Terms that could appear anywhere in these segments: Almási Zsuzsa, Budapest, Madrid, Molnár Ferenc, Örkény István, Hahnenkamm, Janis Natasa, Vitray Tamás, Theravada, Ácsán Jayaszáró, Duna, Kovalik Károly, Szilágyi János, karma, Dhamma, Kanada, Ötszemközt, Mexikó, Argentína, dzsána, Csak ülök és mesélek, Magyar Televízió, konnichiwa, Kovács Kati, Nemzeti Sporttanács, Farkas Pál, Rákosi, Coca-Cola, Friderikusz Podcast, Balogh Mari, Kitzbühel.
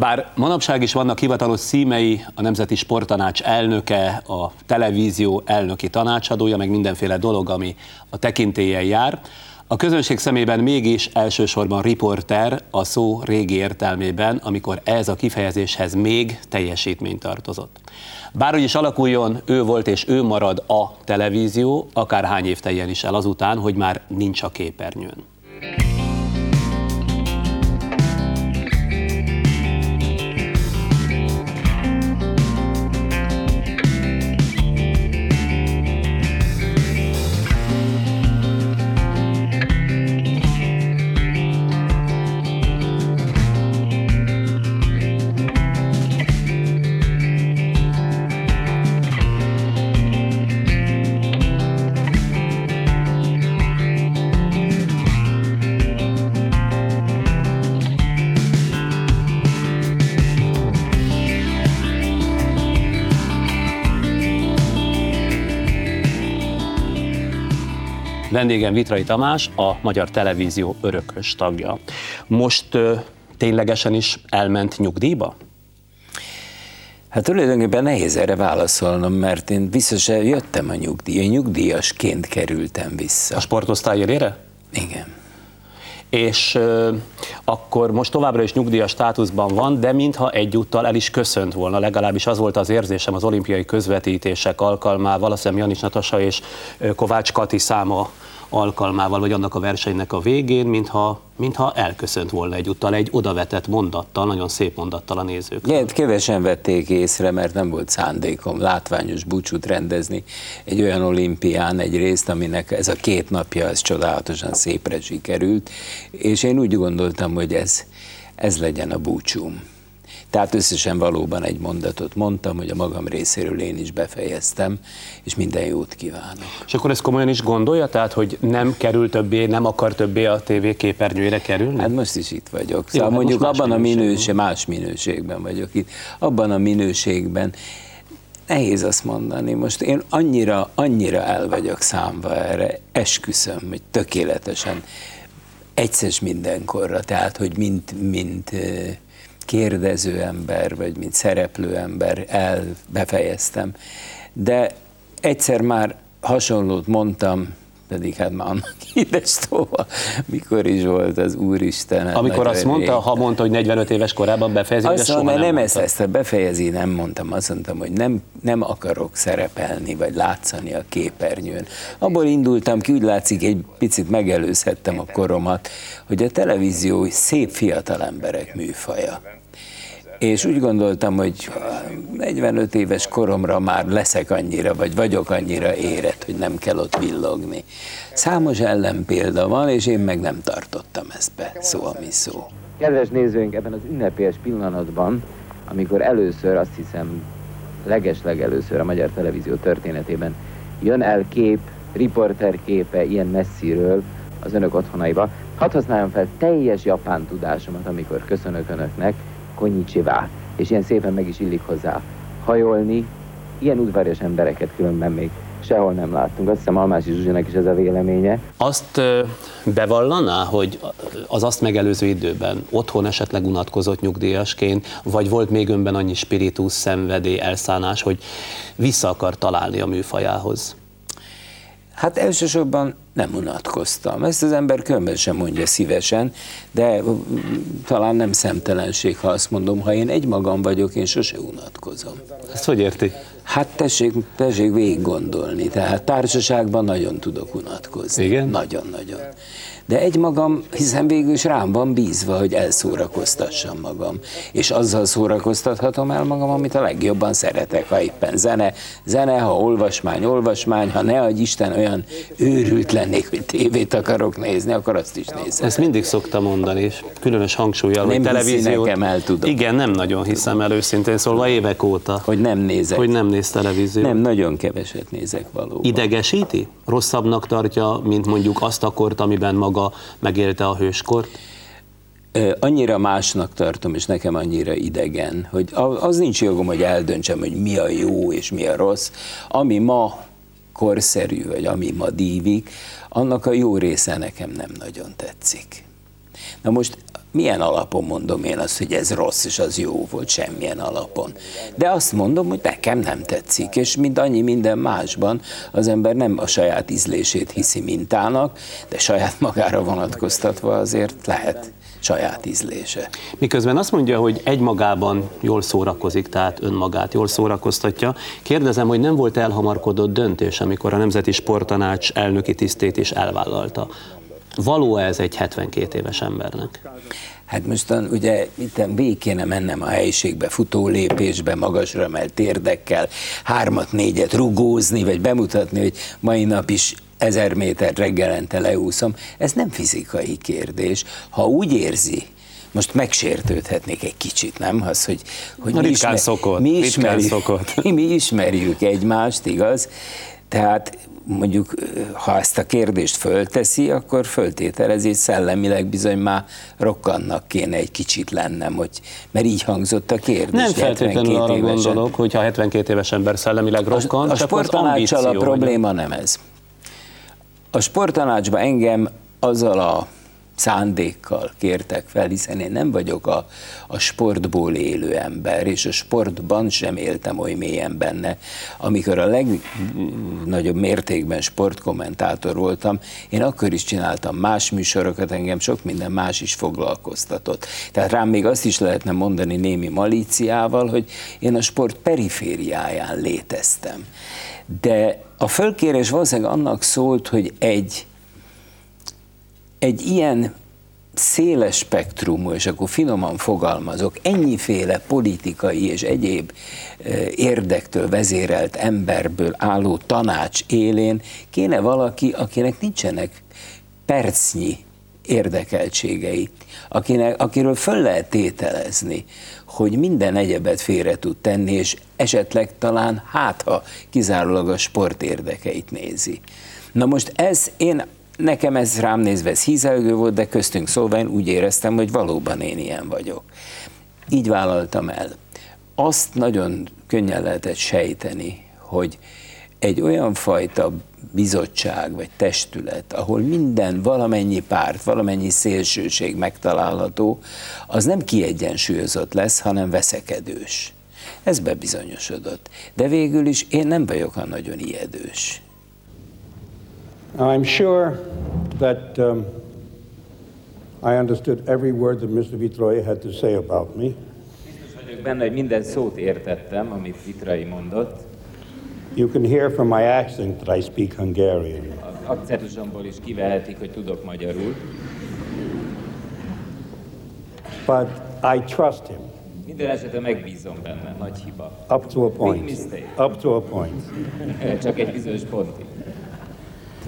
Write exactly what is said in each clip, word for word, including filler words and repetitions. Bár manapság is vannak hivatalos címei, a Nemzeti Sporttanács elnöke, a televízió elnöki tanácsadója, meg mindenféle dolog, ami a tekintéllyel jár, a közönség szemében mégis elsősorban riporter a szó régi értelmében, amikor ez a kifejezéshez még teljesítmény tartozott. Bárhogy is alakuljon, ő volt és ő marad a televízió, akárhány év teljen is el azután, hogy már nincs a képernyőn. Vendégem Vitray Tamás, a Magyar Televízió örökös tagja. Most ö, ténylegesen is elment nyugdíjba? Hát tulajdonképpen nehéz erre válaszolnom, mert én vissza sem jöttem a nyugdíj, én nyugdíjasként kerültem vissza. A sportosztály élére? Igen. És ö, akkor most továbbra is nyugdíjas státuszban van, de mintha egyúttal el is köszönt volna, legalábbis az volt az érzésem az olimpiai közvetítések alkalmával, azt hiszem Janis Natasa és Kovács Kati száma alkalmával, vagy annak a versenynek a végén, mintha, mintha elköszönt volna egyúttal egy odavetett mondattal, nagyon szép mondattal a nézőktől. Igen, kevesen vették észre, mert nem volt szándékom látványos búcsút rendezni egy olyan olimpián egy részt, aminek ez a két napja ez csodálatosan szépre sikerült, és én úgy gondoltam, hogy ez, ez legyen a búcsúm. Tehát összesen valóban egy mondatot mondtam, hogy a magam részéről én is befejeztem, és minden jót kívánok. És akkor ezt komolyan is gondolja, tehát, hogy nem kerül többé, nem akar többé a té vé képernyőre kerülni? Hát most is itt vagyok. Szóval ja, mondjuk abban a minőség, más minőségben vagyok itt. Abban a minőségben nehéz azt mondani. Most én annyira, annyira el vagyok számva erre, esküszöm, hogy tökéletesen egyszer mindenkorra, tehát, hogy mint, mint kérdező ember, vagy mint szereplő ember elbefejeztem. De egyszer már hasonlót mondtam, pedig hát már annak édes tóval, mikor is volt az Úristen. Amikor azt mondta, régen. Ha mondta, hogy negyvenöt éves korában befejezi, de soha nem nem ezt, ezt a befejezi, nem mondtam, azt mondtam, hogy nem, nem akarok szerepelni, vagy látszani a képernyőn. Abból indultam ki, úgy látszik, egy picit megelőzhettem a koromat, hogy a televízió szép fiatal emberek műfaja. És úgy gondoltam, hogy negyvenöt éves koromra már leszek annyira, vagy vagyok annyira érett, hogy nem kell ott villogni. Számos ellenpélda van, és én meg nem tartottam ezt be, szó ami szó. Kedves nézőink, ebben az ünnepélyes pillanatban, amikor először, azt hiszem legesleg először a Magyar Televízió történetében jön el kép, riporter képe ilyen messziről az önök otthonaiba, hadd használjam fel teljes japán tudásomat, amikor köszönök önöknek, konnichiwa, és ilyen szépen meg is illik hozzá hajolni. Ilyen udvarias embereket különben még sehol nem láttunk. Azt hiszem Almási Zsuzsának is ez a véleménye. Azt bevallaná, hogy az azt megelőző időben otthon esetleg unatkozott nyugdíjasként, vagy volt még önben annyi spiritus, szenvedély, elszánás, hogy vissza akar találni a műfajához? Hát elsősorban nem unatkoztam. Ezt az ember különben sem mondja szívesen, de talán nem szemtelenség, ha azt mondom, ha én egymagam vagyok, én sose unatkozom. Ezt hogy érti? Hát tessék, tessék végig gondolni. Tehát társaságban nagyon tudok unatkozni. Igen? Nagyon-nagyon. De egymagam, hiszen végül is rám van bízva, hogy elszórakoztassam magam. És azzal szórakoztathatom el magam, amit a legjobban szeretek, ha éppen zene, zene, ha olvasmány, olvasmány, ha ne adj Isten olyan őrült lennék, hogy tévét akarok nézni, akkor azt is nézem. Ezt mindig szokta mondani, és különös hangsúlyal, hogy televíziót... Nem el tudom. Igen, nem nagyon hiszem el, őszintén szólva évek óta. Hogy nem nézek. Hogy nem néz televíziót. Nem, nagyon keveset nézek valóban. Idegesíti? Rosszabbnak tartja, mint mondjuk azt a kort, amiben maga megélte a hőskort? Annyira másnak tartom, és nekem annyira idegen, hogy az nincs jogom, hogy eldöntsem, hogy mi a jó és mi a rossz. Ami ma korszerű, vagy ami ma dívik, annak a jó része nekem nem nagyon tetszik. Na most milyen alapon mondom én azt, hogy ez rossz és az jó volt? Semmilyen alapon. De azt mondom, hogy nekem nem tetszik, és mind annyi minden másban az ember nem a saját ízlését hiszi mintának, de saját magára vonatkoztatva azért lehet saját ízlése. Miközben azt mondja, hogy egymagában jól szórakozik, tehát önmagát jól szórakoztatja. Kérdezem, hogy nem volt elhamarkodott döntés, amikor a Nemzeti Sporttanács elnöki tisztét is elvállalta. Való ez egy hetvenkét éves embernek? Hát mostan ugye itten végig kéne mennem a helyiségbe, futó lépésbe, magasra emelt térdekkel, hármat, négyet rugózni, vagy bemutatni, hogy mai nap is ezer métert reggelente leúszom. Ez nem fizikai kérdés. Ha úgy érzi, most megsértődhetnék egy kicsit, nem? Az, hogy, hogy mi, ismer, szokott, mi, ismerjük, mi, mi ismerjük egymást, igaz? Tehát mondjuk, ha ezt a kérdést fölteszi, akkor föltételezi, hogy szellemileg bizony már rokkannak kéne egy kicsit lennem, hogy, mert így hangzott a kérdés. Nem feltétlenül arra évesen gondolok, hogy ha hetvenkét éves ember szellemileg rokkant, a, a sporttanáccsal a probléma nem ez. A sporttanácsban engem azzal a szándékkal kértek fel, hiszen én nem vagyok a, a sportból élő ember, és a sportban sem éltem oly mélyen benne. Amikor a legnagyobb mértékben sportkommentátor voltam, én akkor is csináltam más műsorokat, engem sok minden más is foglalkoztatott. Tehát rám még azt is lehetne mondani némi malíciával, hogy én a sport perifériáján léteztem. De a fölkérés valószínűleg annak szólt, hogy egy Egy ilyen széles spektrumú, és akkor finoman fogalmazok, ennyiféle politikai és egyéb érdektől vezérelt emberből álló tanács élén kéne valaki, akinek nincsenek percnyi érdekeltségei, akinek, akiről föl lehet tételezni, hogy minden egyebet félre tud tenni, és esetleg talán hátha kizárólag a sport érdekeit nézi. Na most ez én... Nekem ez rám nézve ez hízelgő volt, de köztünk szóval én úgy éreztem, hogy valóban én ilyen vagyok. Így vállaltam el. Azt nagyon könnyen lehetett sejteni, hogy egy olyan fajta bizottság vagy testület, ahol minden, valamennyi párt, valamennyi szélsőség megtalálható, az nem kiegyensúlyozott lesz, hanem veszekedős. Ez bebizonyosodott. De végül is én nem vagyok a nagyon ijedős. I'm sure that um, I understood every word that Mister Vitray had to say about me. Biztos vagyok benne, hogy minden szót értettem, amit Vitray mondott. You can hear from my accent that I speak Hungarian. Az akcentusomból is kivehetik, hogy tudok magyarul. But I trust him. Minden esetre megbízom benne, nagy hiba. Up to a point. Big mistake. Up to a point. Csak egy bizonyos pontig.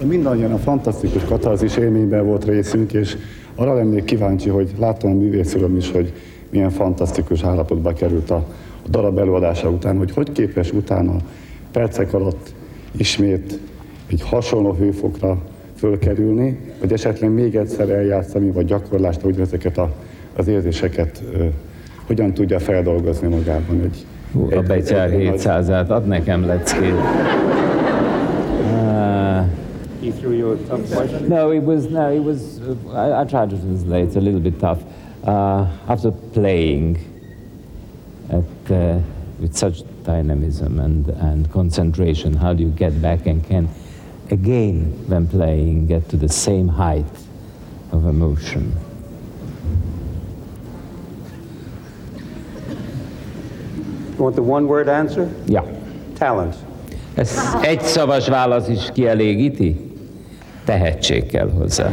Mindannyian a fantasztikus katarzis élményben volt részünk, és arra lennék kíváncsi, hogy láttam a művészülöm is, hogy milyen fantasztikus állapotba került a darab előadása után, hogy hogy képes utána percek alatt ismét egy hasonló hőfokra fölkerülni, vagy esetleg még egyszer eljátszani, vagy gyakorlást, hogy ezeket a, az érzéseket uh, hogyan tudja feldolgozni magában. Egy, Hú, egy a Betyár hétszázat, ad nekem leckét. He threw you some questions? No, it was, no, it was, uh, I, I tried to translate, it's a little bit tough. Uh, after playing at, uh, with such dynamism and, and concentration, how do you get back and can again, when playing, get to the same height of emotion? You want the one-word answer? Yeah. Talent. Ez egy szavas válasz is kielégíti? Tehetség kell hozzá.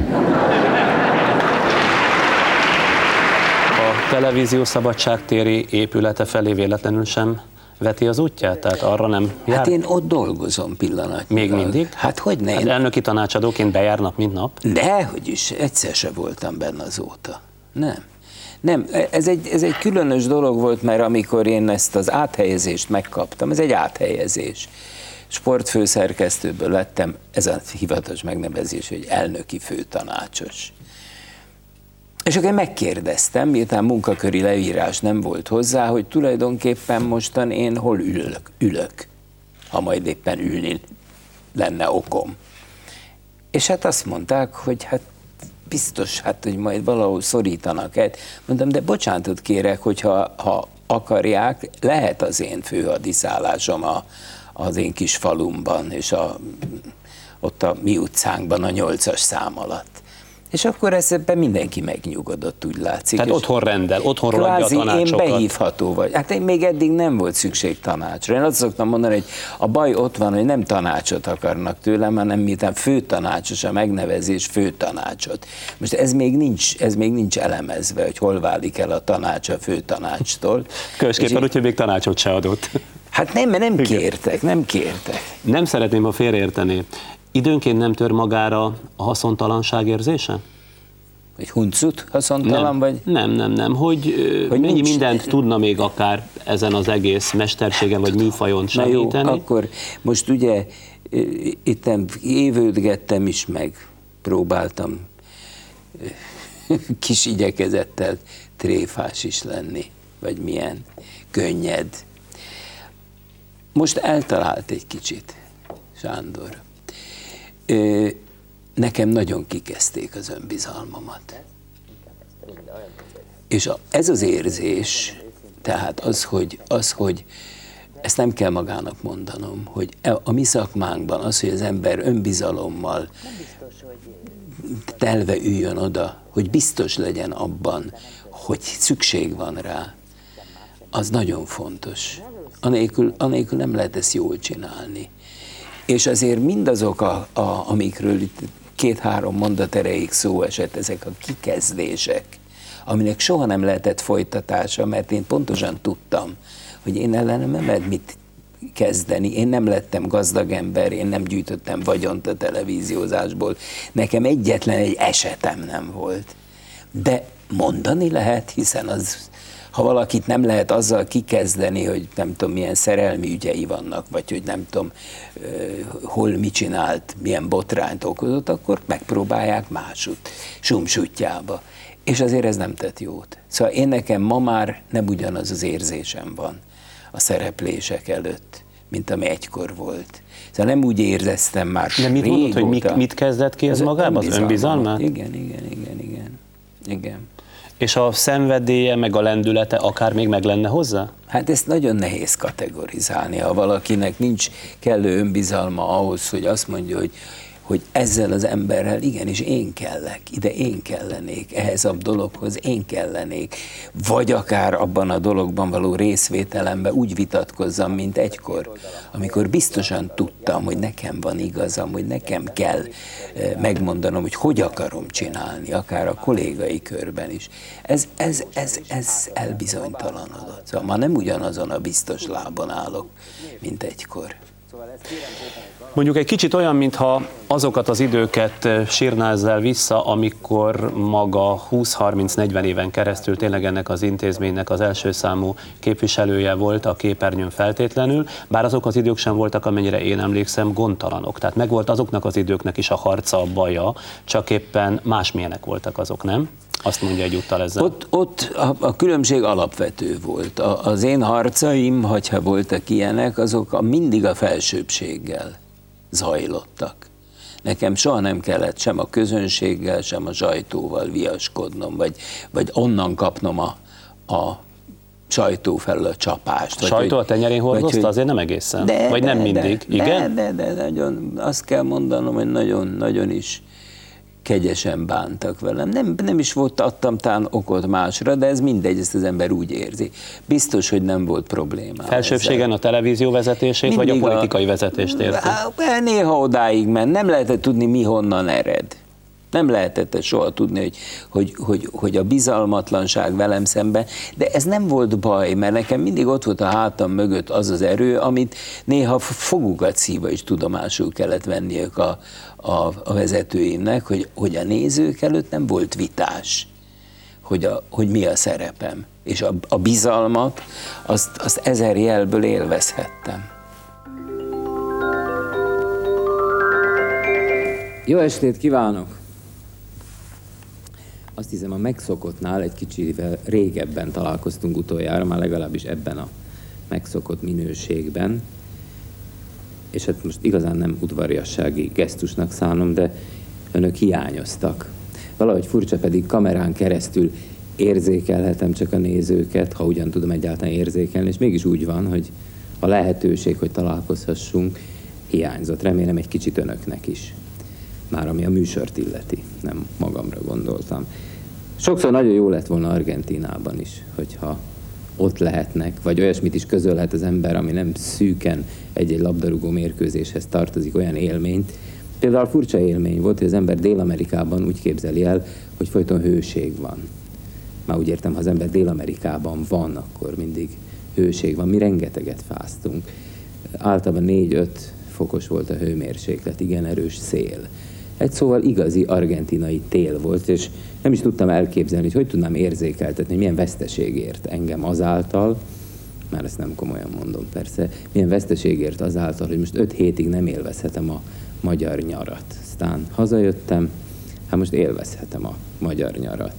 A televízió szabadságtéri épülete felé véletlenül sem veti az útját? Tehát arra nem jár? Hát én ott dolgozom pillanatnyilag. Még mindig? Hát hogy ne? Hát elnöki tanácsadóként bejárnak mint nap? Dehogy is, egyszer se voltam benne azóta. Nem. Nem, ez egy, ez egy különös dolog volt, mert amikor én ezt az áthelyezést megkaptam, ez egy áthelyezés. Sportfőszerkesztőből lettem, ez a hivatalos megnevezés, hogy elnöki főtanácsos. És akkor én megkérdeztem, miután munkaköri leírás nem volt hozzá, hogy tulajdonképpen mostan én hol ülök, ülök, ha majd éppen ülni lenne okom. És hát azt mondták, hogy hát biztos, hát, hogy majd valahogy szorítanak el. Mondom, de bocsánatot kérek, hogyha ha akarják, lehet az én főhadiszállásom a, az én kis falumban, és a, ott a mi utcánkban a nyolcas szám alatt. És akkor ezzel mindenki megnyugodott, úgy látszik. Tehát otthon rendel, otthon rontja a tanácsokat. Én behívható vagy. Hát én még eddig nem volt szükség tanácsra. Én azt szoktam mondani, hogy a baj ott van, hogy nem tanácsot akarnak tőlem, hanem miután főtanácsos a megnevezés, főtanácsot. Most ez még nincs, ez még nincs elemezve, hogy hol válik el a tanács a főtanácstól. Különösképpen úgy, hogy még tanácsot se adott. Hát nem, mert nem kértek, nem kértek. Nem szeretném, ha félreérteni. Időnként nem tör magára a haszontalanság érzése? Egy huncut haszontalan nem, vagy? Nem, nem, nem. Hogy, hogy mennyi nincs... mindent tudna még akár ezen az egész mesterségen vagy műfajon segíteni? Na jó, akkor most ugye itt évődgettem is meg, próbáltam kis igyekezettel tréfás is lenni, vagy milyen könnyed. Most eltalált egy kicsit, Sándor. Nekem nagyon kikezdték az önbizalmamat. És a, ez az érzés, tehát az hogy, az, hogy ezt nem kell magának mondanom, hogy a mi szakmánkban az, hogy az ember önbizalommal telve üljön oda, hogy biztos legyen abban, hogy szükség van rá, az nagyon fontos. Anélkül, anélkül nem lehet ezt jól csinálni. És azért mindazok, a, a, amikről itt két-három mondat erejéig szó esett, ezek a kikezdések, aminek soha nem lehetett folytatása, mert én pontosan tudtam, hogy én ellenem nem lehet mit kezdeni, én nem lettem gazdag ember, én nem gyűjtöttem vagyont a televíziózásból, nekem egyetlen egy esetem nem volt. De mondani lehet, hiszen az... Ha valakit nem lehet azzal kikezdeni, hogy nem tudom, milyen szerelmi ügyei vannak, vagy hogy nem tudom, hol mit csinált, milyen botrányt okozott, akkor megpróbálják másút, sumsútjába. És azért ez nem tett jót. Szóval én nekem ma már nem ugyanaz az érzésem van a szereplések előtt, mint ami egykor volt. Szóval nem úgy éreztem már régóta. De mit mondod, hogy mit, mit kezdett ki ez magában? Az önbizalmát? Igen, igen, igen, igen, igen. És a szenvedélye, meg a lendülete akár még meg lenne hozzá? Hát ezt nagyon nehéz kategorizálni, ha valakinek nincs kellő önbizalma ahhoz, hogy azt mondja, hogy, hogy ezzel az emberrel igenis én kellek, ide én kellenék, ehhez a dologhoz én kellenék, vagy akár abban a dologban való részvételemben úgy vitatkozzam, mint egykor, amikor biztosan tudtam, hogy nekem van igazam, hogy nekem kell megmondanom, hogy hogy akarom csinálni, akár a kollégai körben is. Ez, ez, ez, ez elbizonytalanodott. Szóval ma nem ugyanazon a biztos lábon állok, mint egykor. Mondjuk egy kicsit olyan, mintha azokat az időket sírná ezzel vissza, amikor maga húsz-harminc-negyven éven keresztül tényleg ennek az intézménynek az első számú képviselője volt a képernyőn feltétlenül, bár azok az idők sem voltak, amennyire én emlékszem, gondtalanok. Tehát megvolt azoknak az időknek is a harca, a baja, csak éppen másmilyenek voltak azok, nem? Azt mondja egyúttal ezzel. Ott, ott a, a különbség alapvető volt. A, az én harcaim, hogyha voltak ilyenek, azok a, mindig a felsőbbséggel zajlottak. Nekem soha nem kellett sem a közönséggel, sem a sajtóval viaskodnom, vagy, vagy onnan kapnom a, a sajtó felől a csapást. A sajtó a tenyerén hordozta? Azért nem egészen? De, vagy de, nem mindig? De, igen? De, de, de nagyon, azt kell mondanom, hogy nagyon-nagyon is kegyesen bántak velem. Nem, nem is volt, adtam tán okot másra, de ez mindegy, ezt az ember úgy érzi. Biztos, hogy nem volt probléma. Felsőbbségen ezzel. A televízió vezetését, mindig vagy a politikai a, vezetést érti? Néha odáig ment. Nem lehetett tudni, mi honnan ered. Nem lehetett soha tudni, hogy, hogy, hogy, hogy a bizalmatlanság velem szemben, de ez nem volt baj, mert nekem mindig ott volt a hátam mögött az az erő, amit néha fogukat szíva is tudomásul kellett venniük a, a, a vezetőimnek, hogy, hogy a nézők előtt nem volt vitás, hogy, a, hogy mi a szerepem. És a, a bizalmat, azt, azt ezer jelből élvezhettem. Jó estét kívánok! Azt hiszem, a megszokottnál egy kicsivel régebben találkoztunk utoljára, már legalábbis ebben a megszokott minőségben. És hát most igazán nem udvariassági gesztusnak szánom, de önök hiányoztak. valahogy furcsa, pedig kamerán keresztül érzékelhetem csak a nézőket, ha ugyan tudom egyáltalán érzékelni, és mégis úgy van, hogy a lehetőség, hogy találkozhassunk, hiányzott. Remélem egy kicsit önöknek is. Már ami a műsort illeti, nem magamra gondoltam. Sokszor nagyon jó lett volna Argentínában is, hogyha ott lehetnek, vagy olyasmit is közölhet az ember, ami nem szűken egy-egy labdarúgó mérkőzéshez tartozik, olyan élményt. Például furcsa élmény volt, hogy az ember Dél-Amerikában úgy képzeli el, hogy folyton hőség van. Már úgy értem, ha az ember Dél-Amerikában van, akkor mindig hőség van. Mi rengeteget fáztunk. Általában négy-öt fokos volt a hőmérséklet, igen erős szél. Egy szóval igazi argentinai tél volt, és nem is tudtam elképzelni, hogy hogy tudnám érzékeltetni, hogy milyen veszteség ért engem azáltal, már ezt nem komolyan mondom persze, milyen veszteség ért azáltal, hogy most öt hétig nem élvezhetem a magyar nyarat. Aztán hazajöttem, hát most élvezhetem a magyar nyarat.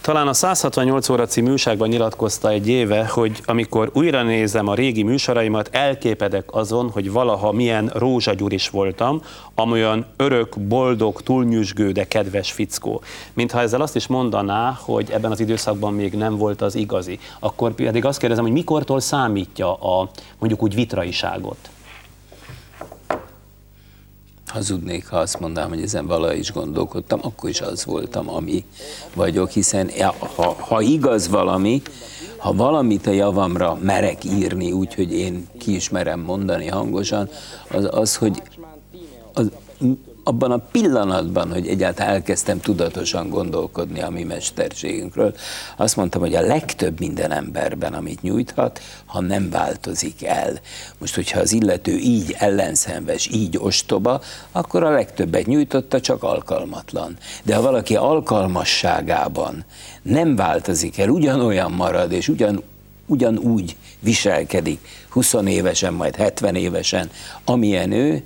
Talán a száz hatvannyolc óra című újságban nyilatkozta egy éve, hogy amikor újra nézem a régi műsoraimat, elképedek azon, hogy valaha milyen rózsagyúr is voltam, amolyan örök, boldog, túlnyüzsgő, de kedves fickó. Mintha ezzel azt is mondaná, hogy ebben az időszakban még nem volt az igazi. Akkor pedig azt kérdezem, hogy mikortól számítja a mondjuk úgy vitraiságot? Hazudnék, ha azt mondanám, hogy ezen valaha is gondolkodtam, akkor is az voltam, ami vagyok, hiszen ha, ha igaz valami, ha valamit a javamra merek írni, úgyhogy én ki is merem mondani hangosan, az az, hogy az, abban a pillanatban, hogy egyáltalán elkezdtem tudatosan gondolkodni a mi mesterségünkről, azt mondtam, hogy a legtöbb minden emberben, amit nyújthat, ha nem változik el. Most, hogyha az illető így ellenszenves, így ostoba, akkor a legtöbbet nyújtotta, csak alkalmatlan. De ha valaki alkalmasságában nem változik el, ugyanolyan marad, és ugyan, ugyanúgy viselkedik, húsz évesen, majd hetven évesen, amilyen ő,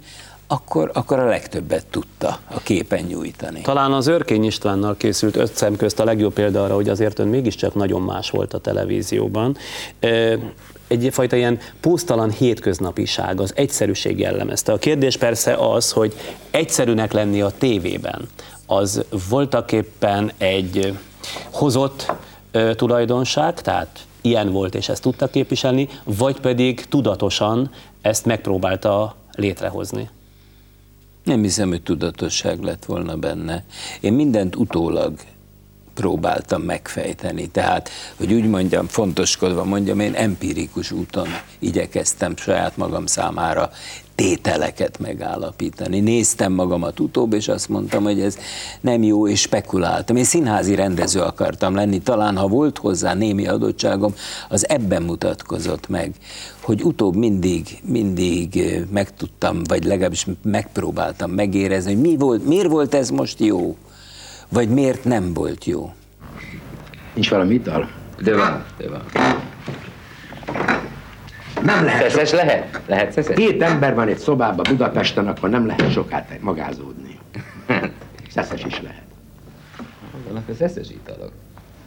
Akkor, akkor a legtöbbet tudta a képen nyújtani. Talán az Örkény Istvánnal készült Öt szem közt a legjobb példa arra, hogy azért ön mégiscsak nagyon más volt a televízióban. Egyfajta ilyen pusztalan hétköznapiság, az egyszerűség jellemezte. A kérdés persze az, hogy egyszerűnek lenni a tévében, az voltaképpen egy hozott tulajdonság, tehát ilyen volt és ezt tudta képviselni, vagy pedig tudatosan ezt megpróbálta létrehozni. Nem hiszem, hogy tudatosság lett volna benne. Én mindent utólag próbáltam megfejteni, tehát, hogy úgy mondjam, fontoskodva mondjam, én empirikus úton igyekeztem saját magam számára tételeket megállapítani. Néztem magamat utóbb, és azt mondtam, hogy ez nem jó, és spekuláltam. Én színházi rendező akartam lenni, talán ha volt hozzá némi adottságom, az ebben mutatkozott meg, hogy utóbb mindig, mindig megtudtam, vagy legalábbis megpróbáltam megérezni, hogy mi volt, miért volt ez most jó, vagy miért nem volt jó. Nincs valami ital? De van, de van. Nem lehet. Szeszes so... lehet? Lehet szeszes? Két ember van egy szobában Budapesten, akkor nem lehet sokat magázódni. Szeszes is lehet. Vannak a szeszes italok.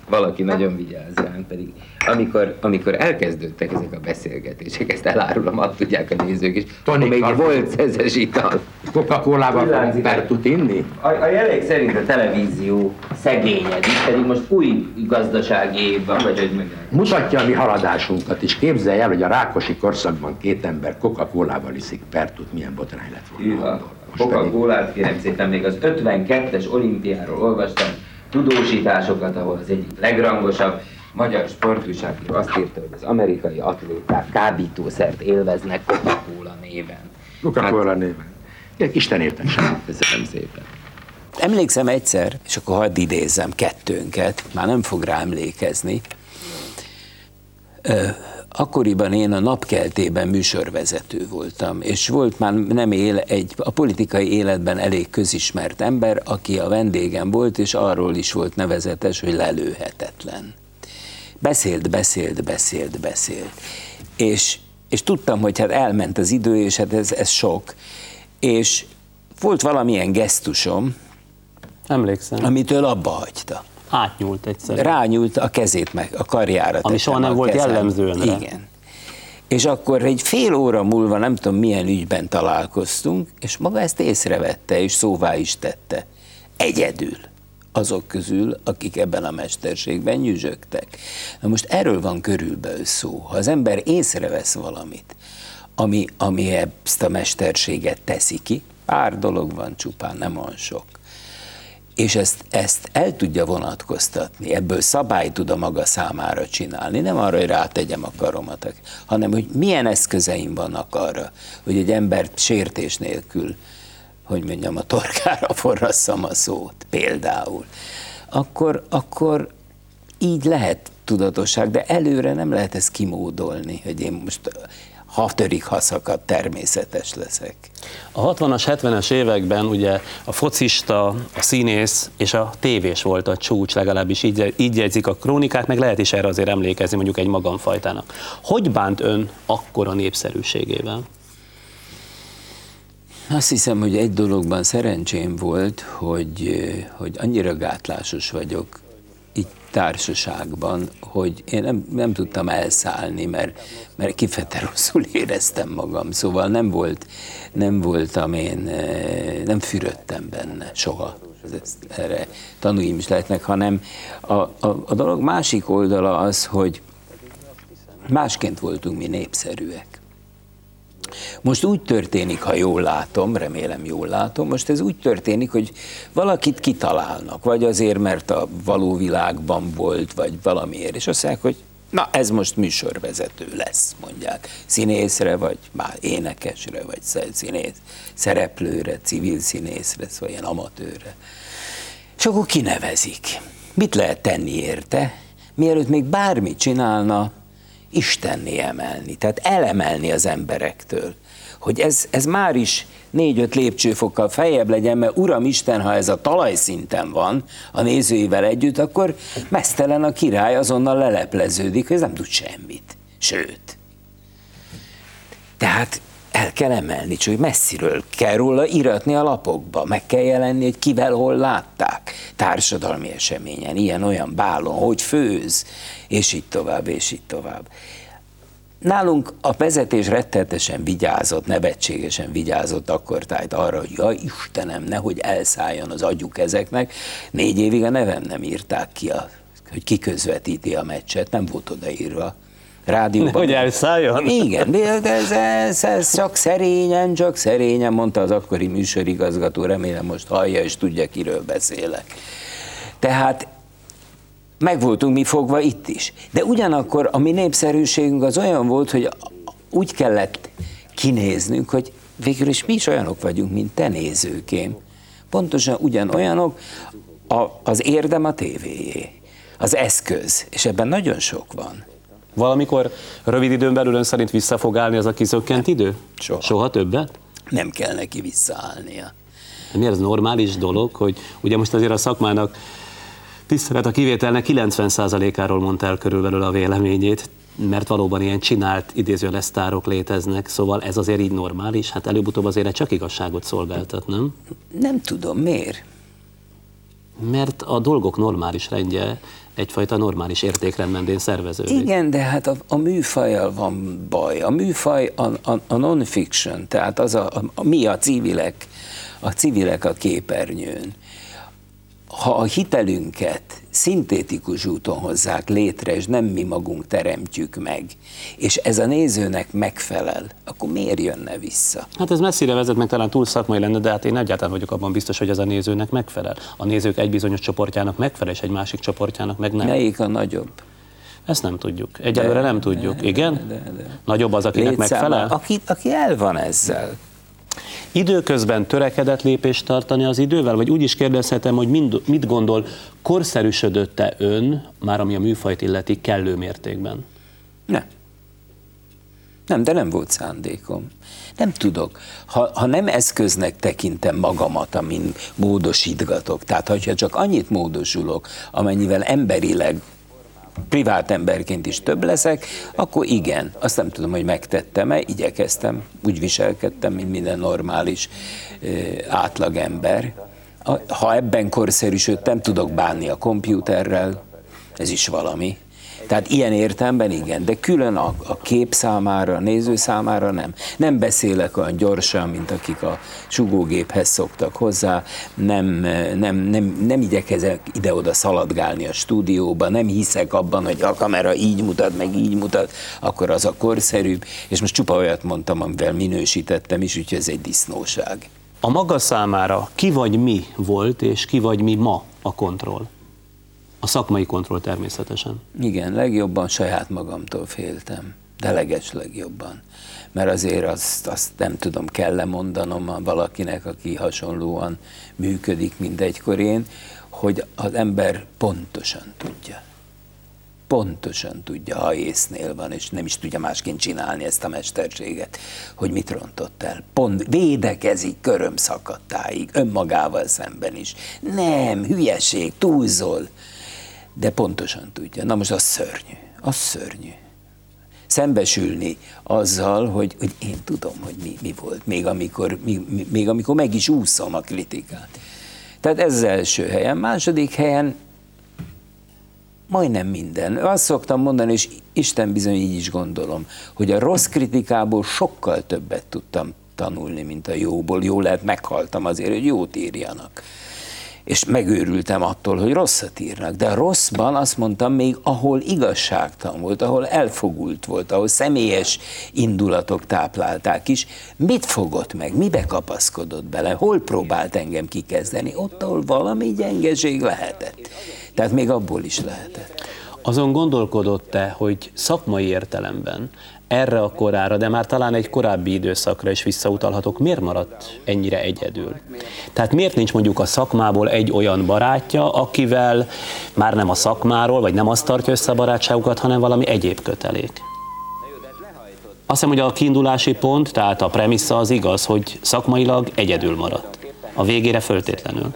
Valaki nagyon vigyáz rám, pedig amikor, amikor elkezdődtek ezek a beszélgetések, ezt elárulom, azt tudják a nézők is, Tonika, még volt szeszes ital. Coca-Colával fogunk be tud inni? A, a jelleg szerint a televízió szegényedik, pedig most új gazdasági év van, vagy hogy meg. Mutatja a mi haladásunkat is. Képzelj el, hogy a Rákosi korszakban két ember Coca-Colával iszik pertut, milyen botrány lett volna. Coca-Colát kérem szépen, még az ötvenkettes olimpiáról olvastam tudósításokat, ahol az egyik legrangosabb magyar sportújságíró azt írta, hogy az amerikai atléták kábítószert élveznek Coca-Cola néven. Coca-Cola hát, néven. Isten értem sem. Köszönöm szépen. Emlékszem egyszer, és akkor hadd idézzem kettőnket, már nem fog rá emlékezni. Ö, akkoriban én a Napkeltében műsorvezető voltam, és volt már nem él egy, a politikai életben elég közismert ember, aki a vendégem volt, és arról is volt nevezetes, hogy lelőhetetlen. Beszélt, beszélt, beszélt, beszélt. És, és tudtam, hogy hát elment az idő, és hát ez, ez sok. És volt valamilyen gesztusom, emlékszem, amitől abba hagyta. Átnyúlt egyszerűen. Rányúlt a kezét meg, a karjára. Ami soha nem volt jellemző önre. Igen. És akkor egy fél óra múlva, nem tudom milyen ügyben találkoztunk, és maga ezt észrevette, és szóvá is tette. Egyedül. azok közül, akik ebben a mesterségben nyüzsögtek. Na most erről van körülbelül szó. Ha az ember észrevesz valamit, ami, ami ezt a mesterséget teszi ki, pár dolog van csupán, nem olyan sok, és ezt, ezt el tudja vonatkoztatni, ebből szabályt tud a maga számára csinálni, nem arra, hogy rátegyem a karomat, hanem hogy milyen eszközeim vannak arra, hogy egy embert sértés nélkül, hogy mondjam, a torkára forrasszam a szót, például, akkor, akkor így lehet tudatosság, de előre nem lehet ezt kimódolni, hogy én most... ha törik, ha szakad, természetes leszek. A hatvanas, hetvenes években ugye a focista, a színész és a tévés volt a csúcs, legalábbis így, így jegyzik a krónikák, meg lehet is erre azért emlékezni mondjuk egy Magamfajtának. Hogy bánt ön akkora népszerűségével? Azt hiszem, hogy egy dologban szerencsém volt, hogy, hogy annyira gátlásos vagyok itt társaságban, hogy én nem, nem tudtam elszállni, mert, mert kifejezetten rosszul éreztem magam, szóval nem volt, nem voltam én, nem fürödtem benne soha. Erre tanúim is lehetnek, hanem a, a, a dolog másik oldala az, hogy másként voltunk mi népszerűek. Most úgy történik, ha jól látom, remélem jól látom, most ez úgy történik, hogy valakit kitalálnak, vagy azért, mert a való világban volt, vagy valamiért, és azt mondják, hogy na, ez most műsorvezető lesz, mondják, színészre, vagy már énekesre, vagy színész, szereplőre, civil színészre, szóval ilyen amatőrre. És akkor kinevezik. Mit lehet tenni érte, mielőtt még bármit csinálna, istenné emelni, tehát elemelni az emberektől, hogy ez, ez már is négy-öt lépcsőfokkal feljebb legyen, mert Uram Isten, ha ez a talajszinten van a nézőivel együtt, akkor meztelen a király, azonnal lelepleződik, hogy ez nem tud semmit, sőt. Tehát el kell emelni, csak messziről kell róla iratni a lapokba, meg kell jelenni, hogy kivel hol látták, társadalmi eseményen, ilyen-olyan bálon, hogy főz, és így tovább, és így tovább. Nálunk a vezetés rettenetesen vigyázott, nevetségesen vigyázott akkortájt arra, hogy jaj Istenem, nehogy elszálljon az agyuk ezeknek, négy évig a nevem nem írták ki, a, hogy ki közvetíti a meccset, nem volt odaírva. Rádióban. Hogy elszálljon? Igen, de ez, ez, ez csak szerényen, csak szerényen, mondta az akkori műsorigazgató, remélem most hallja és tudja, kiről beszélek. Tehát meg voltunk mi fogva itt is. De ugyanakkor a mi népszerűségünk az olyan volt, hogy úgy kellett kinéznünk, hogy végül is mi is olyanok vagyunk, mint te nézőkém. Pontosan ugyanolyanok, a, az érdem a tévéjé, az eszköz, és ebben nagyon sok van. Valamikor rövid időn belül ön szerint vissza fog állni az a kizökkent idő? Soha. Soha többet? Nem kell neki visszaállnia. Miért az normális dolog, hogy ugye most azért a szakmának tisztelet a kivételnek kilencven százalékáról mondta el körülbelül a véleményét, mert valóban ilyen csinált idézőjeles sztárok léteznek, szóval ez azért így normális? Hát előbb-utóbb azért csak igazságot szolgáltat, nem? Nem tudom, miért? Mert a dolgok normális rendje egyfajta normális értékrendben szerveződik. Igen, de hát a, a műfajjal van baj. A műfaj a, a, a non-fiction, tehát az a, a, a, mi a civilek, a civilek a képernyőn. Ha a hitelünket szintétikus úton hozzák létre, és nem mi magunk teremtjük meg, és ez a nézőnek megfelel, akkor miért jönne vissza? Hát ez messzire vezet, meg talán túl szakmai lenne, de hát én egyáltalán vagyok abban biztos, hogy ez a nézőnek megfelel. A nézők egy bizonyos csoportjának megfelel, és egy másik csoportjának meg nem. Melyik a nagyobb? Ezt nem tudjuk. Egyelőre nem tudjuk. De, igen? De, de, de. Nagyobb az, akinek létszáma, megfelel? Aki, aki el van ezzel. Időközben törekedett lépést tartani az idővel, vagy úgy is kérdezhetem, hogy mind, mit gondol, korszerűsödött-e ön, már ami a műfajt illeti, kellő mértékben? Nem. Nem, de nem volt szándékom. Nem tudok. Ha, ha nem eszköznek tekintem magamat, amin módosítgatok, tehát ha csak annyit módosulok, amennyivel emberileg, privát emberként is több leszek, akkor igen, azt nem tudom, hogy megtettem-e, igyekeztem, úgy viselkedtem, mint minden normális átlagember. Ha ebben korszerűsödtem, tudok bánni a kompjúterrel, ez is valami. Tehát ilyen értelemben igen, de külön a, a kép számára, a néző számára nem. Nem beszélek olyan gyorsan, mint akik a sugógéphez szoktak hozzá, nem, nem, nem, nem igyekezek ide-oda szaladgálni a stúdióba, nem hiszek abban, hogy a kamera így mutat, meg így mutat, akkor az a korszerűbb, és most csupa olyat mondtam, amivel minősítettem is, úgyhogy ez egy disznóság. A maga számára ki vagy mi volt, és ki vagy mi ma a kontroll? A szakmai kontroll természetesen. Igen, legjobban saját magamtól féltem, de leges legjobban. Mert azért azt, azt nem tudom, kell-e mondanom valakinek, aki hasonlóan működik, mint egykor én, hogy az ember pontosan tudja. Pontosan tudja, ha észnél van, és nem is tudja másként csinálni ezt a mesterséget, hogy mit rontott el. Pont védekezik köröm szakadtáig, önmagával szemben is. Nem, hülyeség, túlzol. De pontosan tudja. Na most az szörnyű, az szörnyű. Szembesülni azzal, hogy, hogy én tudom, hogy mi, mi volt, még amikor, mi, még amikor meg is úszom a kritikát. Tehát ez az első helyen. Második helyen majdnem minden. Azt szoktam mondani, és Isten bizony így is gondolom, hogy a rossz kritikából sokkal többet tudtam tanulni, mint a jóból. Jó lehet, meghaltam azért, hogy jót írjanak. És megőrültem attól, hogy rosszat írnak. De a rosszban azt mondtam, még ahol igazságtalan volt, ahol elfogult volt, ahol személyes indulatok táplálták is, mit fogott meg, mibe kapaszkodott bele, hol próbált engem kikezdeni, ott, ahol valami gyengeség lehetett. Tehát még abból is lehetett. Azon gondolkodott-e, hogy szakmai értelemben erre a korára, de már talán egy korábbi időszakra is visszautalhatok, miért maradt ennyire egyedül? Tehát miért nincs mondjuk a szakmából egy olyan barátja, akivel már nem a szakmáról, vagy nem azt tartja össze a barátságukat, hanem valami egyéb kötelék? Azt hiszem, hogy a kiindulási pont, tehát a premissza az igaz, hogy szakmailag egyedül maradt. A végére föltétlenül.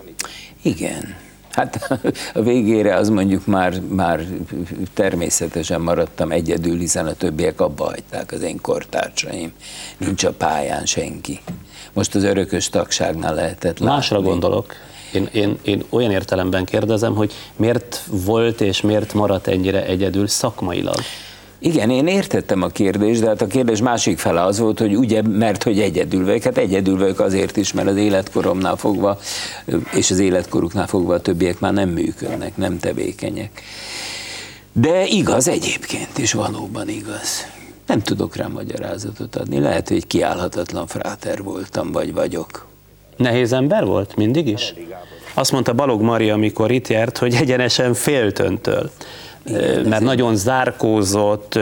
Igen. Hát a végére az mondjuk már, már természetesen maradtam egyedül, hiszen a többiek abba hagyták, az én kortársaim. Nincs a pályán senki. Most az örökös tagságnál lehetett látni. Másra gondolok. Én, én, én olyan értelemben kérdezem, hogy miért volt és miért maradt ennyire egyedül szakmailag? Igen, én értettem a kérdést, de hát a kérdés másik fele az volt, hogy ugye, mert hogy egyedül vagyok, hát egyedül vagyok azért is, mert az életkoromnál fogva, és az életkoruknál fogva a többiek már nem működnek, nem tevékenyek. De igaz egyébként, és valóban igaz. Nem tudok rá magyarázatot adni, lehet, hogy kiállhatatlan fráter voltam, vagy vagyok. Nehéz ember volt mindig is? Azt mondta Balogh Mari, amikor itt járt, hogy egyenesen félt öntől. Igen, mert nagyon zárkózott,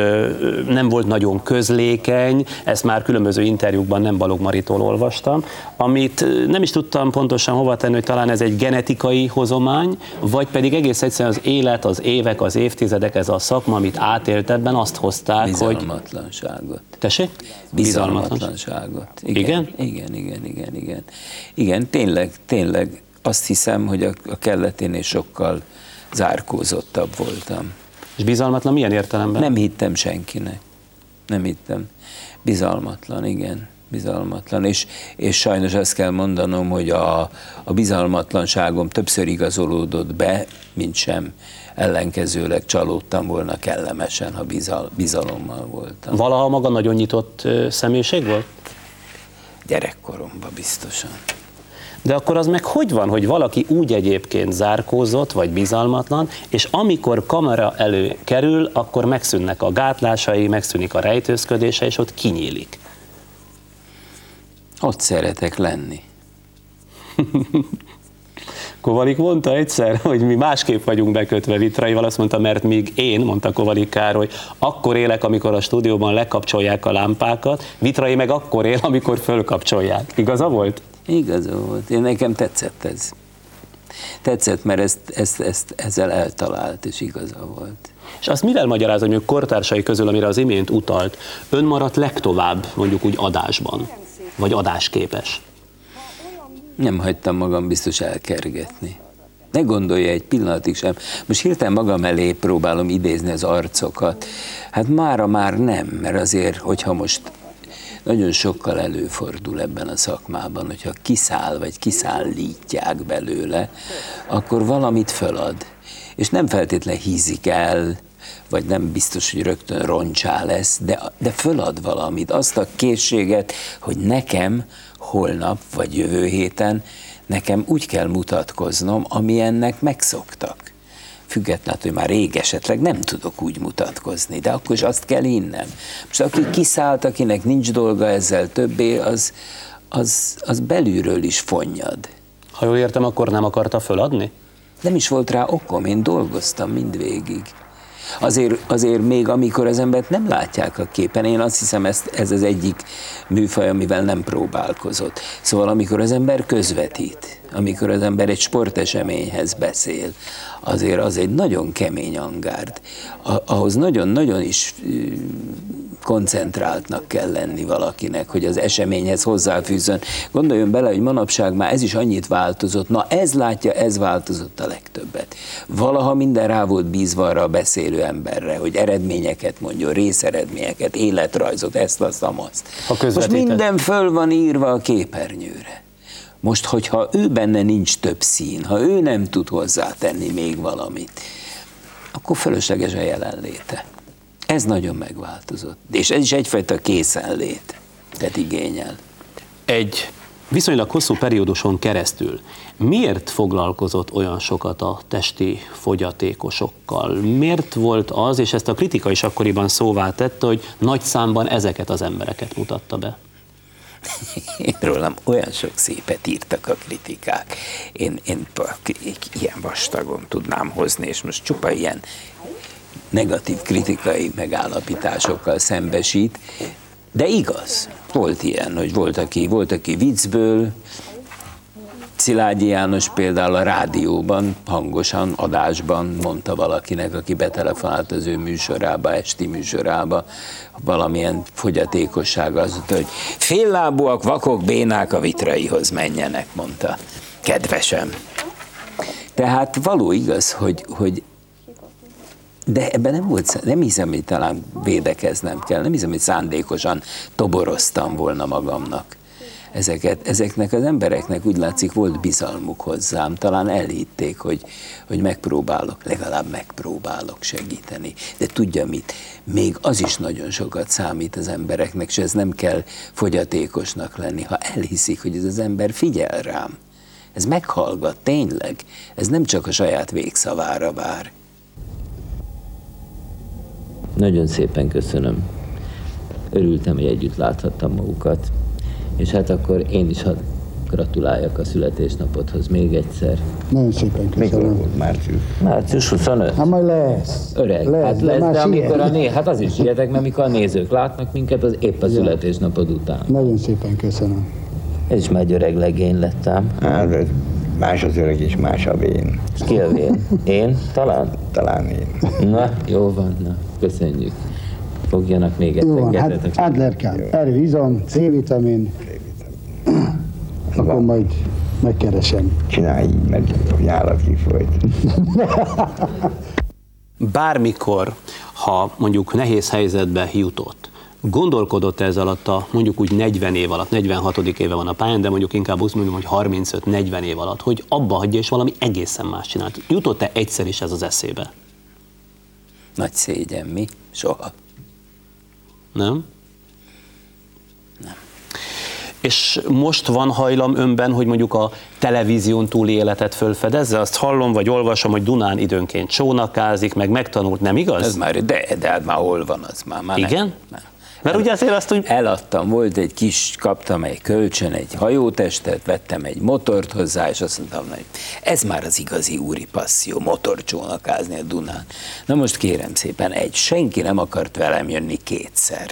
nem volt nagyon közlékeny, ezt már különböző interjúkban nem Balogh Maritól olvastam, amit nem is tudtam pontosan hova tenni, hogy talán ez egy genetikai hozomány, vagy pedig egész egyszerűen az élet, az évek, az évtizedek, ez a szakma, amit átélt ebben, azt hozták, bizalmatlanságot. hogy... Bizalmatlanságot. Tessék? Bizalmatlanságot. Igen? Igen, igen, igen, igen. Igen, igen tényleg, tényleg azt hiszem, hogy a kelleténél sokkal zárkózottabb voltam. És bizalmatlan milyen értelemben? Nem hittem senkinek. Nem hittem. Bizalmatlan, igen. Bizalmatlan. És, és sajnos azt kell mondanom, hogy a, a bizalmatlanságom többször igazolódott be, mint sem. Ellenkezőleg csalódtam volna kellemesen, ha bizal, bizalommal voltam. Valaha maga nagyon nyitott személyiség volt? Gyerekkoromban biztosan. De akkor az meg hogy van, hogy valaki úgy egyébként zárkózott, vagy bizalmatlan, és amikor kamera elő kerül, akkor megszűnnek a gátlásai, megszűnik a rejtőzködése, és ott kinyílik. Ott szeretek lenni. Kovalik mondta egyszer, hogy mi másképp vagyunk bekötve Vitraival, azt mondta, mert míg én, mondta Kovalik Károly, akkor élek, amikor a stúdióban lekapcsolják a lámpákat, Vitray meg akkor él, amikor fölkapcsolják. Igaza volt? Igaza volt. Én nekem tetszett ez. Tetszett, mert ezt, ezt, ezt, ezzel eltalált, és igaza volt. És azt mivel magyarázom, hogy kortársai közül, amire az imént utalt, ön maradt legtovább, mondjuk úgy adásban, vagy adásképes? Nem hagytam magam biztos elkergetni. Ne gondolja egy pillanatig sem. Most hirtelen magam elé próbálom idézni az arcokat. Hát mára már nem, mert azért, hogyha most nagyon sokkal előfordul ebben a szakmában, hogyha kiszáll vagy kiszállítják belőle, akkor valamit fölad. És nem feltétlen hízik el, vagy nem biztos, hogy rögtön roncsá lesz, de, de fölad valamit, azt a készséget, hogy nekem holnap vagy jövő héten nekem úgy kell mutatkoznom, amilyennek megszoktak. Függetlenül, hogy már rég esetleg nem tudok úgy mutatkozni, de akkor is azt kell hinnem. Most aki kiszállt, akinek nincs dolga ezzel többé, az, az, az belülről is fonnyad. Ha jól értem, akkor nem akarta föladni? Nem is volt rá okom, én dolgoztam mindvégig. Azért, azért még amikor az embert nem látják a képen, én azt hiszem ezt, ez az egyik műfaj, amivel nem próbálkozott. Szóval amikor az ember közvetít, amikor az ember egy sporteseményhez beszél, azért az egy nagyon kemény angárd. Ahhoz nagyon-nagyon is koncentráltnak kell lenni valakinek, hogy az eseményhez hozzáfűzön. Gondoljon bele, hogy manapság már ez is annyit változott, na ez látja, ez változott a legtöbbet. Valaha minden rá volt bízva arra a beszélő emberre, hogy eredményeket mondjon, részeredményeket, életrajzot, ezt, azt, amazt. Most minden föl van írva a képernyőre. Most, hogyha ő benne nincs több szín, ha ő nem tud hozzátenni még valamit, akkor fölösleges a jelenléte. Ez nagyon megváltozott, és ez is egyfajta készenlét, tehát igényel. Egy viszonylag hosszú perióduson keresztül miért foglalkozott olyan sokat a testi fogyatékosokkal? Miért volt az, és ezt a kritika is akkoriban szóvá tette, hogy nagy számban ezeket az embereket mutatta be? Én rólam olyan sok szépet írtak a kritikák. Én, én ilyen vastagon tudnám hozni, és most csupa ilyen negatív kritikai megállapításokkal szembesít, de igaz. Volt ilyen, hogy volt, aki, volt, aki viccből, Szilágyi János például a rádióban, hangosan, adásban mondta valakinek, aki betelefonált az ő műsorába, esti műsorába, valamilyen fogyatékossága, az, hogy féllábúak, vakok, bénák a Vitraihoz menjenek, mondta. Kedvesem. Tehát való igaz, hogy, hogy de ebben nem volt, nem hiszem, hogy talán védekeznem kell, nem hiszem, hogy szándékosan toboroztam volna magamnak. Ezeket, ezeknek az embereknek úgy látszik volt bizalmuk hozzám, talán elhitték, hogy, hogy megpróbálok, legalább megpróbálok segíteni. De tudja mit, még az is nagyon sokat számít az embereknek, és ez nem kell fogyatékosnak lenni, ha elhiszik, hogy ez az ember figyel rám. Ez meghallgat, tényleg, ez nem csak a saját végszavára vár. Nagyon szépen köszönöm. Örültem, hogy együtt láthattam magukat. És hát akkor én is hadd gratuláljak a születésnapodhoz még egyszer. Nagyon szépen köszönöm. Mikor volt? Március? március huszonötödike. Hát majd lesz. Öreg, lesz, hát lesz, de, de amikor a né... hát az is ilyetek, mert mikor a nézők látnak minket, az épp a születésnapod után. Nagyon szépen köszönöm. És már egy öreg legény lettem. Hát, más az öreg és más a vén. Ki a vén? Én? Talán? Talán én. Na, jó van, na, köszönjük. Fogjanak még egyszer. Jó van, hát Adlerkán, erőizom, C-vitamin, akkor majd megkeresem. Csinálj így, mert nyálat kifolyt. Bármikor, ha mondjuk nehéz helyzetbe jutott, gondolkodott ez alatt a mondjuk úgy negyven év alatt, negyvenhatodik éve van a pályán, de mondjuk inkább azt mondom, hogy harmincöt-negyven év alatt, hogy abba hagyja és valami egészen más csinált. Jutott-e egyszer is ez az eszébe? Nagy szégyen, mi? Soha. Nem? Nem. És most van hajlam önben, hogy mondjuk a televízión túli életet fölfedezze? Azt hallom, vagy olvasom, hogy Dunán időnként csónakázik, meg megtanult, nem igaz? Ez már, de, de hát már hol van az már? Már igen? Nem, már. Mert el, ugye azért azt, hogy... Eladtam, volt egy kis, kaptam egy kölcsön, egy hajótestet, vettem egy motort hozzá, és azt mondtam, hogy ez már az igazi úri passzió, motorcsónakázni a Dunán. Na most kérem szépen, egy, senki nem akart velem jönni kétszer.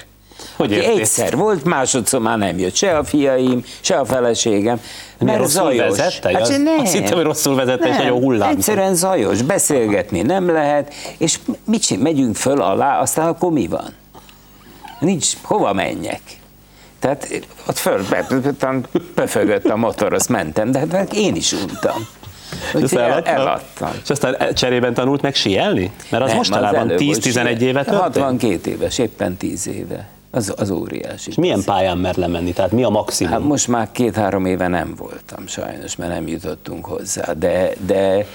Hogy egyszer volt, másodszor már nem jött se a fiaim, se a feleségem, mert rosszul zajos. Vezette, hát, az, nem, azt hittem, hogy rosszul vezette, és nagyon hullámzott. Egyszerűen zajos, beszélgetni nem lehet, és mit sem, megyünk föl alá, aztán akkor mi van? Nincs, hova menjek? Tehát ott föl, befögött a motor, azt mentem, de hát én is untam. Úgyhogy eladtam. És aztán cserében tanult meg síelni? Mert az nem, mostanában tíz-tizenegy éve történt? hatvankét éves, éppen tíz éve. Az, az óriási. És milyen pályán mer lemenni? Tehát mi a maximum? Hát most már két-három éve nem voltam sajnos, mert nem jutottunk hozzá, de, de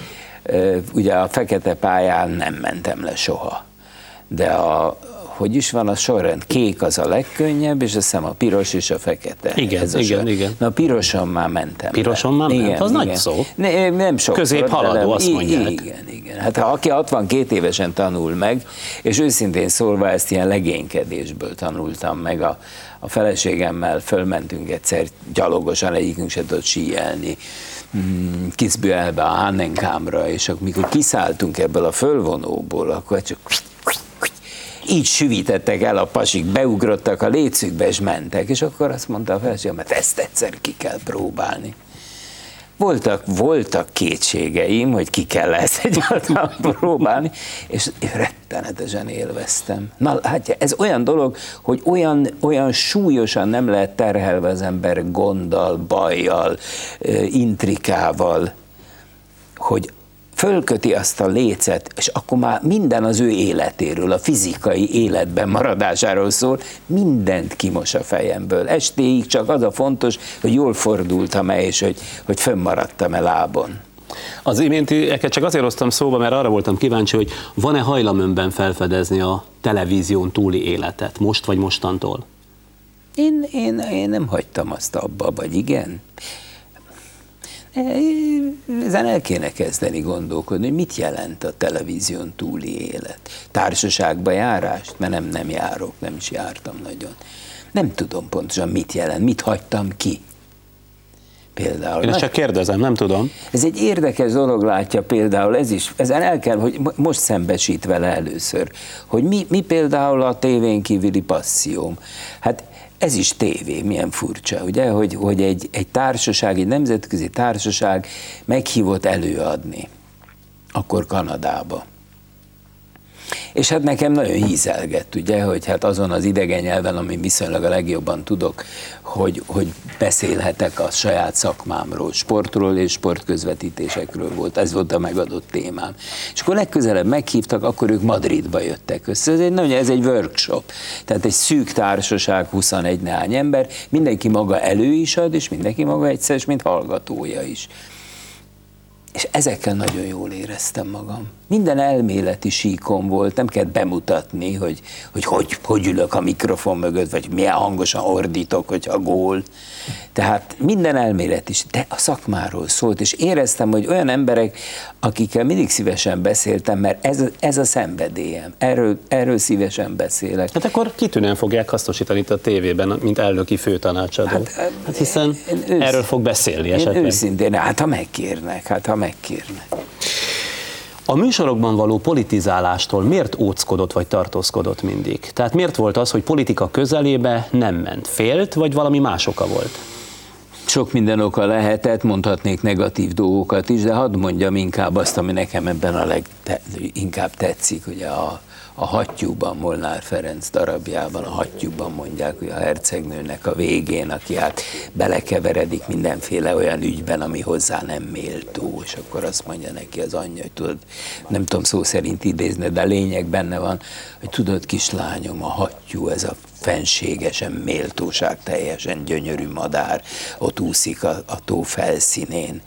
ugye a fekete pályán nem mentem le soha. de a, hogy is van a sorrend, kék az a legkönnyebb, és aztán a piros és a fekete. Igen, ez a igen, igen. Na piroson már mentem. Piroson már igen, ment? Az igen. Nagy szó. Ne, nem sok. Középhaladó, azt mondják. Igen, igen. Hát ha aki hatvankét évesen tanul meg, és őszintén szólva ezt ilyen legénykedésből tanultam meg, a, a feleségemmel fölmentünk egyszer gyalogosan, egyikünk se tudott síelni, mm, Kitzbühelbe, a Hahnenkammra, és amikor kiszálltunk ebből a fölvonóból, akkor csak így süvítettek el a pasik, beugrottak a létszükbe és mentek, és akkor azt mondta a felség, mert ezt egyszer ki kell próbálni. Voltak, voltak kétségeim, hogy ki kell ezt egyáltalán próbálni, és rettenetesen élveztem. Na, hát ez olyan dolog, hogy olyan, olyan súlyosan nem lehet terhelve az ember gonddal, bajjal, intrikával, hogy fölköti azt a lécet, és akkor már minden az ő életéről, a fizikai életben maradásáról szól, mindent kimos a fejemből. Estéig csak az a fontos, hogy jól fordultam-e, és hogy, hogy fönnmaradtam-e lábon. Az iméntieket csak azért hoztam szóba, mert arra voltam kíváncsi, hogy van-e hajlam önben felfedezni a televízión túli életet, most vagy mostantól? Én, én, én nem hagytam azt abba, vagy igen? Ezen el kéne kezdeni gondolkodni, hogy mit jelent a televízión túli élet. Társaságba járást? Mert nem, nem járok, nem is jártam nagyon. Nem tudom pontosan, mit jelent, mit hagytam ki. Például. Én ezt csak kérdezem, nem tudom. Ez egy érdekes dolog, látja például, ez is, ezen el kell, hogy most szembesít vele először, hogy mi, mi például a tévén kívüli passzióm. Hát ez is tévé, milyen furcsa, ugye, hogy, hogy egy, egy társaság, egy nemzetközi társaság meghívott előadni, akkor Kanadába. És hát nekem nagyon hízelgett, ugye, hogy hát azon az idegen nyelven, amin viszonylag a legjobban tudok, hogy, hogy beszélhetek a saját szakmámról, sportról és sportközvetítésekről volt, ez volt a megadott témám. És akkor legközelebb meghívtak, akkor ők Madridba jöttek össze, ez egy, na, ez egy workshop, tehát egy szűk társaság, huszonegy néhány ember, mindenki maga elő is ad, és mindenki maga egyszer, és mint hallgatója is. És ezekkel nagyon jól éreztem magam. Minden elméleti síkon volt, nem kellett bemutatni, hogy hogy, hogy hogy ülök a mikrofon mögött, vagy milyen hangosan ordítok, hogy a gól. Tehát minden elmélet is, de a szakmáról szólt, és éreztem, hogy olyan emberek, akikkel mindig szívesen beszéltem, mert ez, ez a szenvedélyem, erről, erről szívesen beszélek. Hát akkor kitűnően fogják hasznosítani itt a tévében, mint elnöki főtanácsadó. Hát, hát hiszen én, erről fog beszélni esetleg. Őszintén, hát ha megkérnek, hát ha megkérnek. A műsorokban való politizálástól miért óckodott vagy tartózkodott mindig? Tehát miért volt az, hogy politika közelébe nem ment? Félt, vagy valami más oka volt? Sok minden oka lehetett, mondhatnék negatív dolgokat is, de hadd mondjam inkább azt, ami nekem ebben a leginkább tetszik, ugye a, a hattyúban, Molnár Ferenc darabjában, a hattyúban mondják, hogy a hercegnőnek a végén, aki hát belekeveredik mindenféle olyan ügyben, ami hozzá nem méltó, és akkor azt mondja neki az anyja, hogy tudod, nem tudom szó szerint idézni, de a lényeg benne van, hogy tudod, kislányom, a hattyú, ez a fenségesen, méltóság teljesen gyönyörű madár, ott úszik a, a tó felszínén.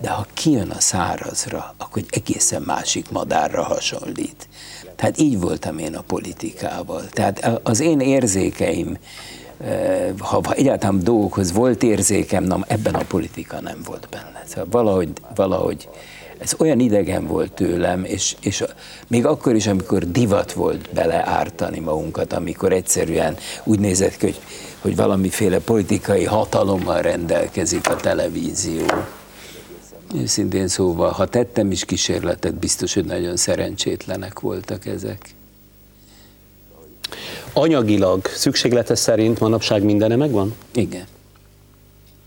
De ha kijön a szárazra, akkor egy egészen másik madárra hasonlít. Tehát így voltam én a politikával. Tehát az én érzékeim, ha egyáltalán dolgokhoz volt érzékem, nem, ebben a politika nem volt benne. Szóval valahogy, valahogy ez olyan idegen volt tőlem, és, és még akkor is, amikor divat volt beleártani magunkat, amikor egyszerűen úgy nézett ki, hogy, hogy valamiféle politikai hatalommal rendelkezik a televízió. Őszintén szóval, ha tettem is kísérletet, biztos, hogy nagyon szerencsétlenek voltak ezek. Anyagilag szükséglete szerint manapság mindene megvan? Igen.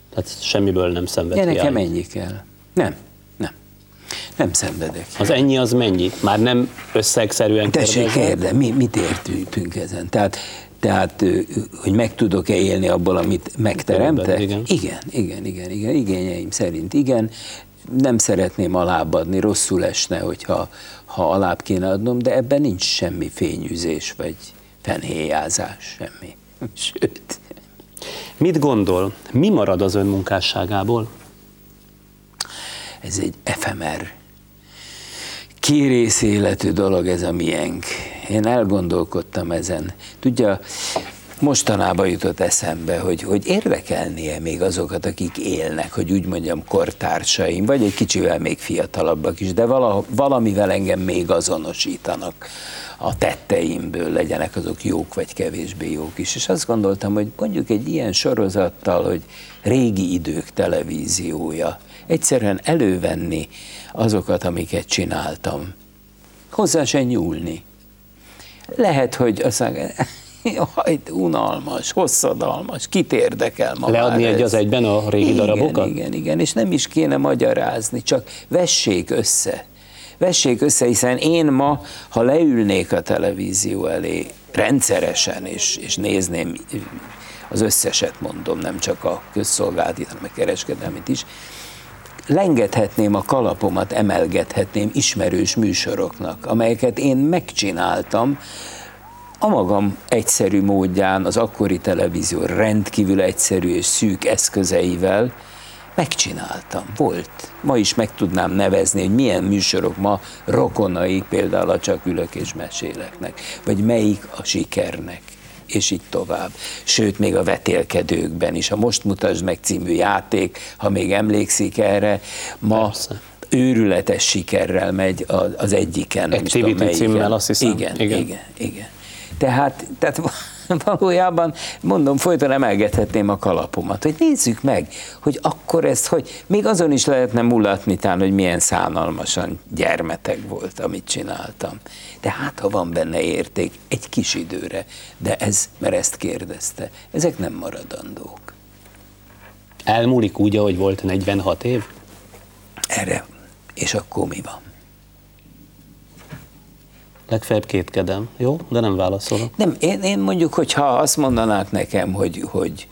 Tehát semmiből nem szenved hiány. Ja, nekem ennyi kell. Nem. Nem szenvedek. Az ennyi az mennyi? Már nem összegszerűen kérdezem? Tessék, kérde, mi, mit értünk ezen? Tehát, tehát hogy meg tudok-e élni abból, amit megteremtek? Igen, igen, igen, igen, igen, igényeim szerint igen. Nem szeretném alábbadni, rosszul esne, hogyha ha alább kéne adnom, de ebben nincs semmi fényűzés, vagy fenhéjázás, semmi. Sőt. Mit gondol, mi marad az ön munkásságából? Ez egy efemer, kérész életű dolog, ez a miénk. én elgondolkodtam ezen. Tudja, mostanában jutott eszembe, hogy, hogy érdekelnie még azokat, akik élnek, hogy úgy mondjam, kortársaim, vagy egy kicsivel még fiatalabbak is, de vala, valamivel engem még azonosítanak a tetteimből, legyenek azok jók vagy kevésbé jók is. És azt gondoltam, hogy mondjuk egy ilyen sorozattal, hogy régi idők televíziója, egyszerűen elővenni azokat, amiket csináltam, hozzá se nyúlni. Lehet, hogy aztán... Jaj, unalmas, hosszadalmas, kit érdekel ma már ez? Leadni egy az egyben a régi darabokat? Igen, igen, igen, és nem is kéne magyarázni, csak vessék össze. Vessék össze, hiszen én ma, ha leülnék a televízió elé rendszeresen, és, és nézném az összeset, mondom, nem csak a közszolgálati, hanem a kereskedelmit is, lengethetném a kalapomat, emelgethetném ismerős műsoroknak, amelyeket én megcsináltam, a magam egyszerű módján, az akkori televízió rendkívül egyszerű és szűk eszközeivel megcsináltam, volt. Ma is meg tudnám nevezni, hogy milyen műsorok ma rokonai, például a Csak ülök és meséleknek, vagy melyik a sikernek, és így tovább. Sőt, még a vetélkedőkben is. A Most mutasd meg című játék, ha még emlékszik erre, ma... Persze. Őrületes sikerrel megy az egyiken. Activity címmel, azt hiszem. Igen, igen, igen, igen. Tehát, tehát valójában, mondom, folyton emelgethetném a kalapomat, hogy nézzük meg, hogy akkor ezt, hogy még azon is lehetne mulatni tán, hogy milyen szánalmasan gyermeteg volt, amit csináltam. De hát, ha van benne érték, egy kis időre, de ez, mert ezt kérdezte, ezek nem maradandók. Elmúlik úgy, ahogy volt negyvenhat év? Erre. És akkor mi van? Legfeljebb kétkedem, jó? De nem válaszolok. Nem, én, én mondjuk, hogyha azt mondanák nekem, hogy, hogy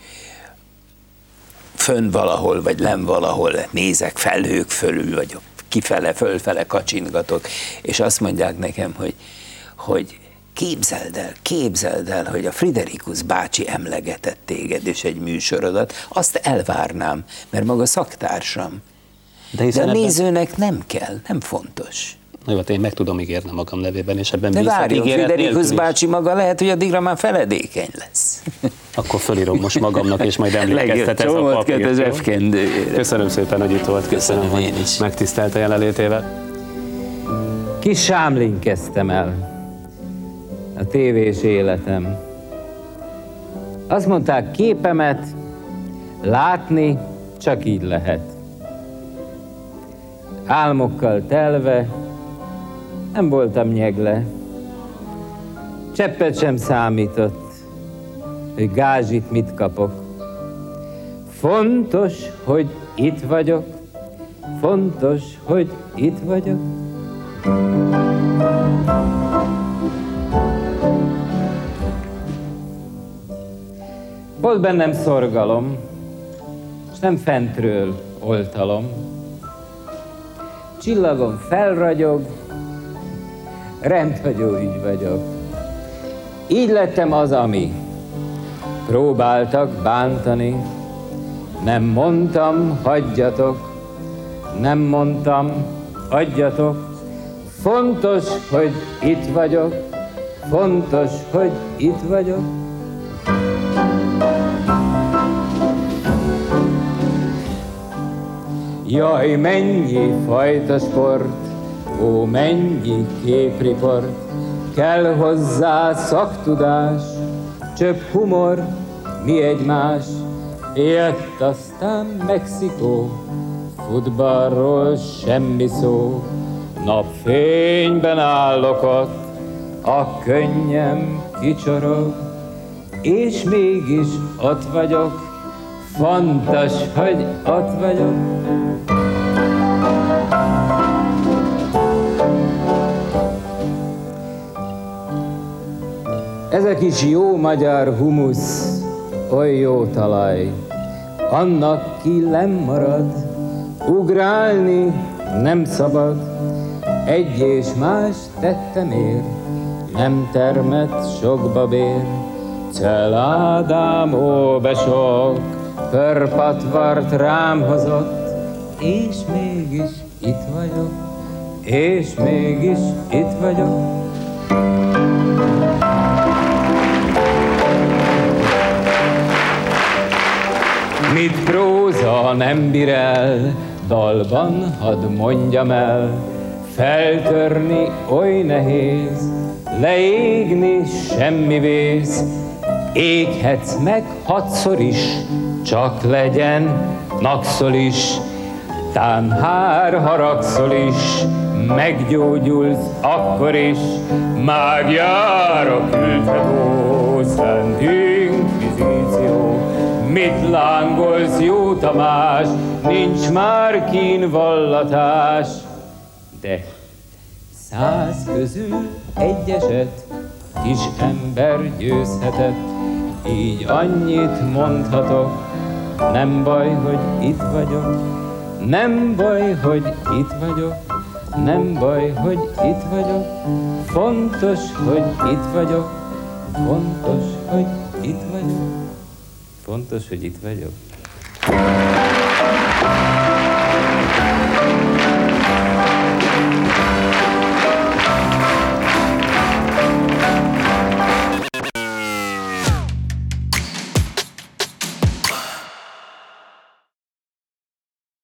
fönn valahol, vagy len valahol, nézek felhők fölül, vagy kifele, fölfele kacsingatok, és azt mondják nekem, hogy, hogy képzeld el, képzeld el, hogy a Friderikusz bácsi emlegetett téged és egy műsorodat, azt elvárnám, mert maga szaktársam. De, De a ebben... nézőnek nem kell, nem fontos. Na jó, hát én meg tudom ígérni magam nevében, és ebben bízom. De várjon, Friderikusz bácsi maga lehet, hogy addigra már feledékeny lesz. Akkor fölírom most magamnak, és majd emlékeztet ez a papírt. Köszönöm szépen, hogy itt volt, köszönöm, köszönöm én is. Megtisztelt a jelenlétével. Kis Sámlin kezdtem el a tévés életem. Azt mondták, képemet látni csak így lehet. Álmokkal telve, nem voltam nyegle. Cseppet sem számított, hogy gázsit mit kapok. Fontos, hogy itt vagyok, fontos, hogy itt vagyok. Volt bennem szorgalom, és nem fentről oltalom. Csillagom felragyog, rendhagyó ügy vagyok. Így lettem az, ami próbáltak bántani. Nem mondtam, hagyjatok, nem mondtam, adjatok. Fontos, hogy itt vagyok, fontos, hogy itt vagyok. Jaj, mennyi fajta sport, ó, mennyi képriport, kell hozzá szaktudás, csöpp humor, mi egymás. Jött aztán Mexikó, futballról semmi szó, napfényben állok ott, a könnyem kicsorog, és mégis ott vagyok, fontos, hogy ott vagyok. Ez a kis jó magyar humusz, oly jó talaj, annak ki lemarad, ugrálni nem szabad. Egy és más tettem ér, nem termett sok babér. Családám ó besok, pörpatvart rám hozott, és mégis itt vagyok, és mégis itt vagyok. Amit próza nem bír el, dalban hadd mondjam el, feltörni oly nehéz, leégni semmi vész, éghetsz meg hatszor is, csak legyen nakszol is, tán hár haragszol is, meggyógyulsz akkor is, mágiára küldhetó, szent inkvizíció. Mit lángolsz, jó Tamás, nincs már kínvallatás, de száz közül egy eset, kis ember győzhetett, így annyit mondhatok, nem baj, hogy itt vagyok, nem baj, hogy itt vagyok, nem baj, hogy itt vagyok, fontos, hogy itt vagyok, fontos, hogy itt vagyok, fontos, hogy itt vagyok.